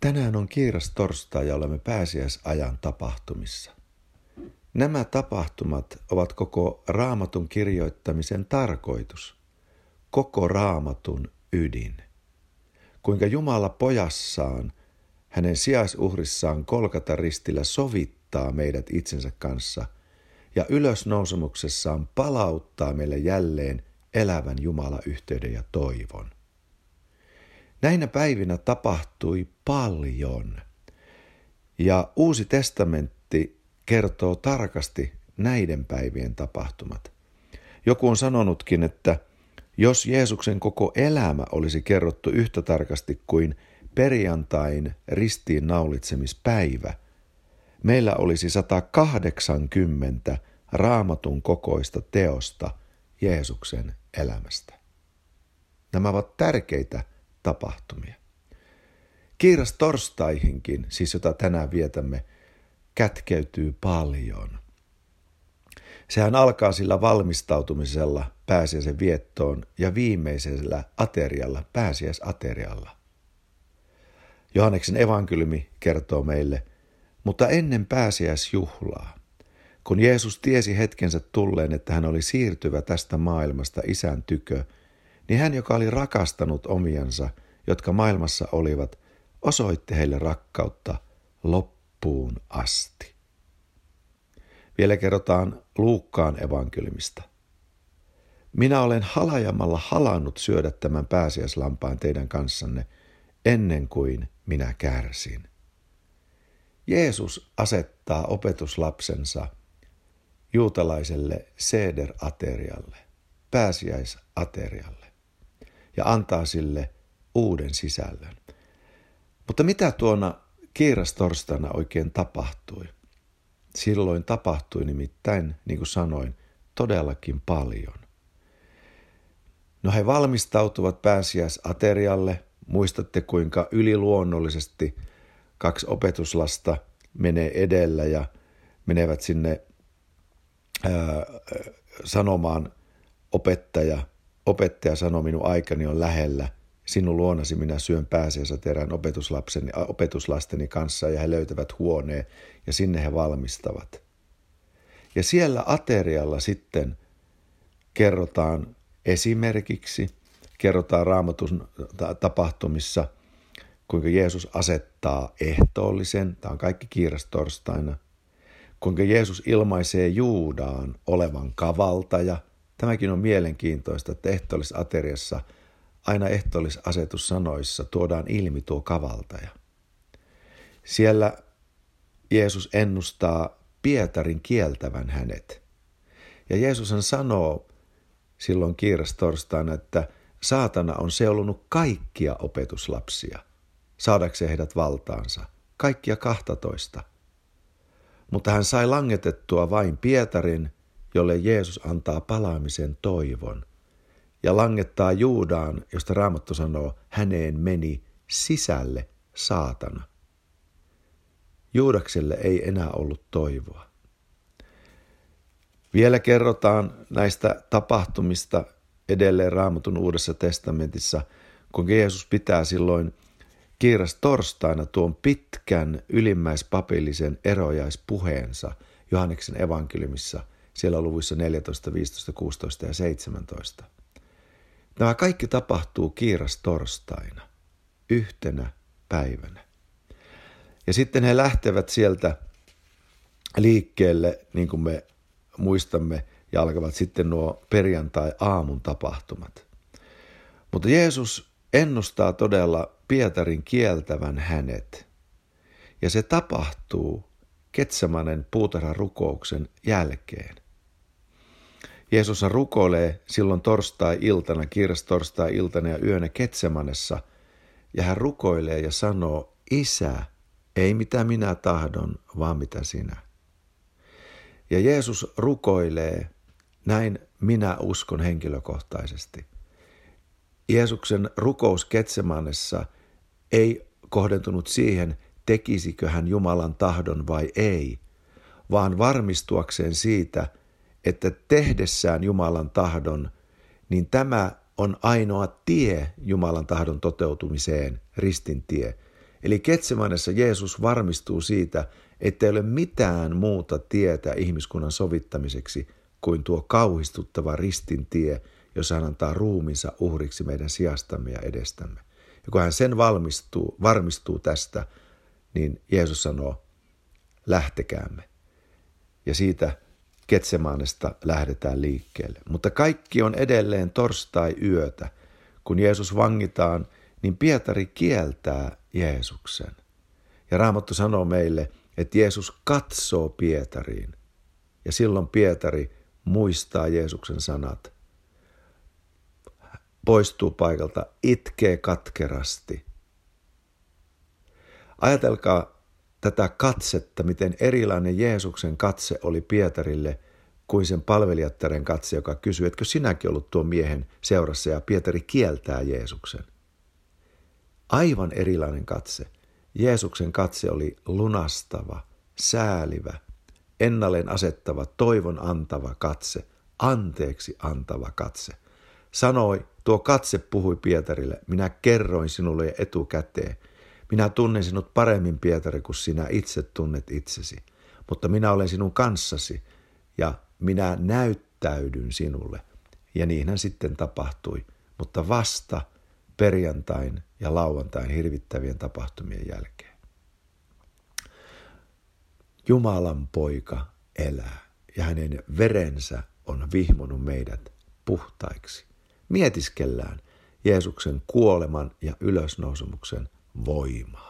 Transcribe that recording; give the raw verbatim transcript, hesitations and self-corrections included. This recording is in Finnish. Tänään on kiiras torstai ja olemme pääsiäisajan tapahtumissa. Nämä tapahtumat ovat koko Raamatun kirjoittamisen tarkoitus, koko Raamatun ydin. Kuinka Jumala pojassaan, hänen sijaisuhrissaan Kolkatan ristillä sovittaa meidät itsensä kanssa ja ylösnousumuksessaan palauttaa meille jälleen elävän Jumala-yhteyden ja toivon. Näinä päivinä tapahtui paljon, ja Uusi testamentti kertoo tarkasti näiden päivien tapahtumat. Joku on sanonutkin, että jos Jeesuksen koko elämä olisi kerrottu yhtä tarkasti kuin perjantain ristiin naulitsemispäivä, meillä olisi sata kahdeksankymmentä Raamatun kokoista teosta Jeesuksen elämästä. Nämä ovat tärkeitä tapahtumia. Kiiras torstaihinkin, siis jota tänään vietämme, kätkeytyy paljon. Sehän alkaa sillä valmistautumisella pääsiäisen viettoon ja viimeisellä aterialla, pääsiäisaterialla. Johanneksen evankeliumi kertoo meille, mutta ennen pääsiäisjuhlaa, kun Jeesus tiesi hetkensä tulleen, että hän oli siirtyvä tästä maailmasta Isän tykö, niin hän, joka oli rakastanut omiansa, jotka maailmassa olivat, osoitti heille rakkautta loppuun asti. Vielä kerrotaan Luukkaan evankeliumista. Minä olen halajamalla halannut syödä tämän pääsiäislampaan teidän kanssanne ennen kuin minä kärsin. Jeesus asettaa opetuslapsensa juutalaiselle seederaterialle, pääsiäisaterialle, ja antaa sille uuden sisällön. Mutta mitä tuona kiirastorstaina oikein tapahtui? Silloin tapahtui nimittäin, niin kuin sanoin, todellakin paljon. No he valmistautuvat pääsiäisaterialle. Muistatte, kuinka yliluonnollisesti kaksi opetuslasta menee edellä ja menevät sinne ää, sanomaan opettaja, Opettaja sanoi, minun aikani on lähellä, sinun luonasi minä syön pääsiäisaterian opetuslapseni, opetuslasteni kanssa, ja he löytävät huoneen ja sinne he valmistavat. Ja siellä aterialla sitten kerrotaan esimerkiksi, kerrotaan Raamatun tapahtumissa, kuinka Jeesus asettaa ehtoollisen, tämä on kaikki kiirastorstaina, kuinka Jeesus ilmaisee Juudaan olevan kavaltaja. Tämäkin on mielenkiintoista, että ehtoollisateriassa, aina ehtoollisasetussanoissa tuodaan ilmi tuo kavaltaja. Siellä Jeesus ennustaa Pietarin kieltävän hänet. Ja Jeesushan sanoo silloin kiirastorstaina, että saatana on seulonut kaikkia opetuslapsia, saadakseen heidät valtaansa, kaikkia kahtatoista. Mutta hän sai langetettua vain Pietarin, jolle Jeesus antaa palaamisen toivon, ja langettaa Juudaan, josta Raamattu sanoo, häneen meni sisälle saatana. Juudakselle ei enää ollut toivoa. Vielä kerrotaan näistä tapahtumista edelleen Raamatun Uudessa testamentissa, kun Jeesus pitää silloin kiirastorstaina tuon pitkän ylimmäispapillisen erojaispuheensa Johanneksen evankeliumissa, siellä luvuissa neljätoista, viisitoista, kuusitoista ja seitsemäntoista. Nämä kaikki tapahtuu kiirastorstaina, yhtenä päivänä. Ja sitten he lähtevät sieltä liikkeelle, niin kuin me muistamme, ja alkavat sitten nuo perjantai-aamun tapahtumat. Mutta Jeesus ennustaa todella Pietarin kieltävän hänet, ja se tapahtuu Getsemanen puutarharukouksen jälkeen. Jeesus rukoilee silloin torstai-iltana, kiirastorstai-iltana ja yönä Getsemanessa, ja hän rukoilee ja sanoo, Isä, ei mitä minä tahdon, vaan mitä sinä. Ja Jeesus rukoilee, näin minä uskon henkilökohtaisesti. Jeesuksen rukous Getsemanessa ei kohdentunut siihen, tekisikö hän Jumalan tahdon vai ei, vaan varmistuakseen siitä, että tehdessään Jumalan tahdon, niin tämä on ainoa tie Jumalan tahdon toteutumiseen, ristin tie, Eli Getsemanessa Jeesus varmistuu siitä, ettei ole mitään muuta tietä ihmiskunnan sovittamiseksi kuin tuo kauhistuttava ristin tie, jossa hän antaa ruumiinsa uhriksi meidän sijastamme ja edestämme. Ja kun hän sen valmistuu, varmistuu tästä, niin Jeesus sanoo, lähtekäämme. Ja siitä Getsemanesta lähdetään liikkeelle. Mutta kaikki on edelleen torstai-yötä. Kun Jeesus vangitaan, niin Pietari kieltää Jeesuksen. Ja Raamattu sanoo meille, että Jeesus katsoo Pietariin. Ja silloin Pietari muistaa Jeesuksen sanat. Poistuu paikalta, itkee katkerasti. Ajatelkaa tätä katsetta, miten erilainen Jeesuksen katse oli Pietarille kuin sen palvelijattaren katse, joka kysyy, etkö sinäkin ollut tuon miehen seurassa, ja Pietari kieltää Jeesuksen. Aivan erilainen katse. Jeesuksen katse oli lunastava, säälivä, ennalleen asettava, toivon antava katse, anteeksi antava katse. Sanoi, tuo katse puhui Pietarille, minä kerroin sinulle etukäteen. Minä tunnen sinut paremmin, Pietari, kuin sinä itse tunnet itsesi, mutta minä olen sinun kanssasi ja minä näyttäydyn sinulle. Ja niinhän sitten tapahtui, mutta vasta perjantain ja lauantain hirvittävien tapahtumien jälkeen. Jumalan poika elää ja hänen verensä on vihmonut meidät puhtaiksi. Mietiskellään Jeesuksen kuoleman ja ylösnousemuksen voimaa.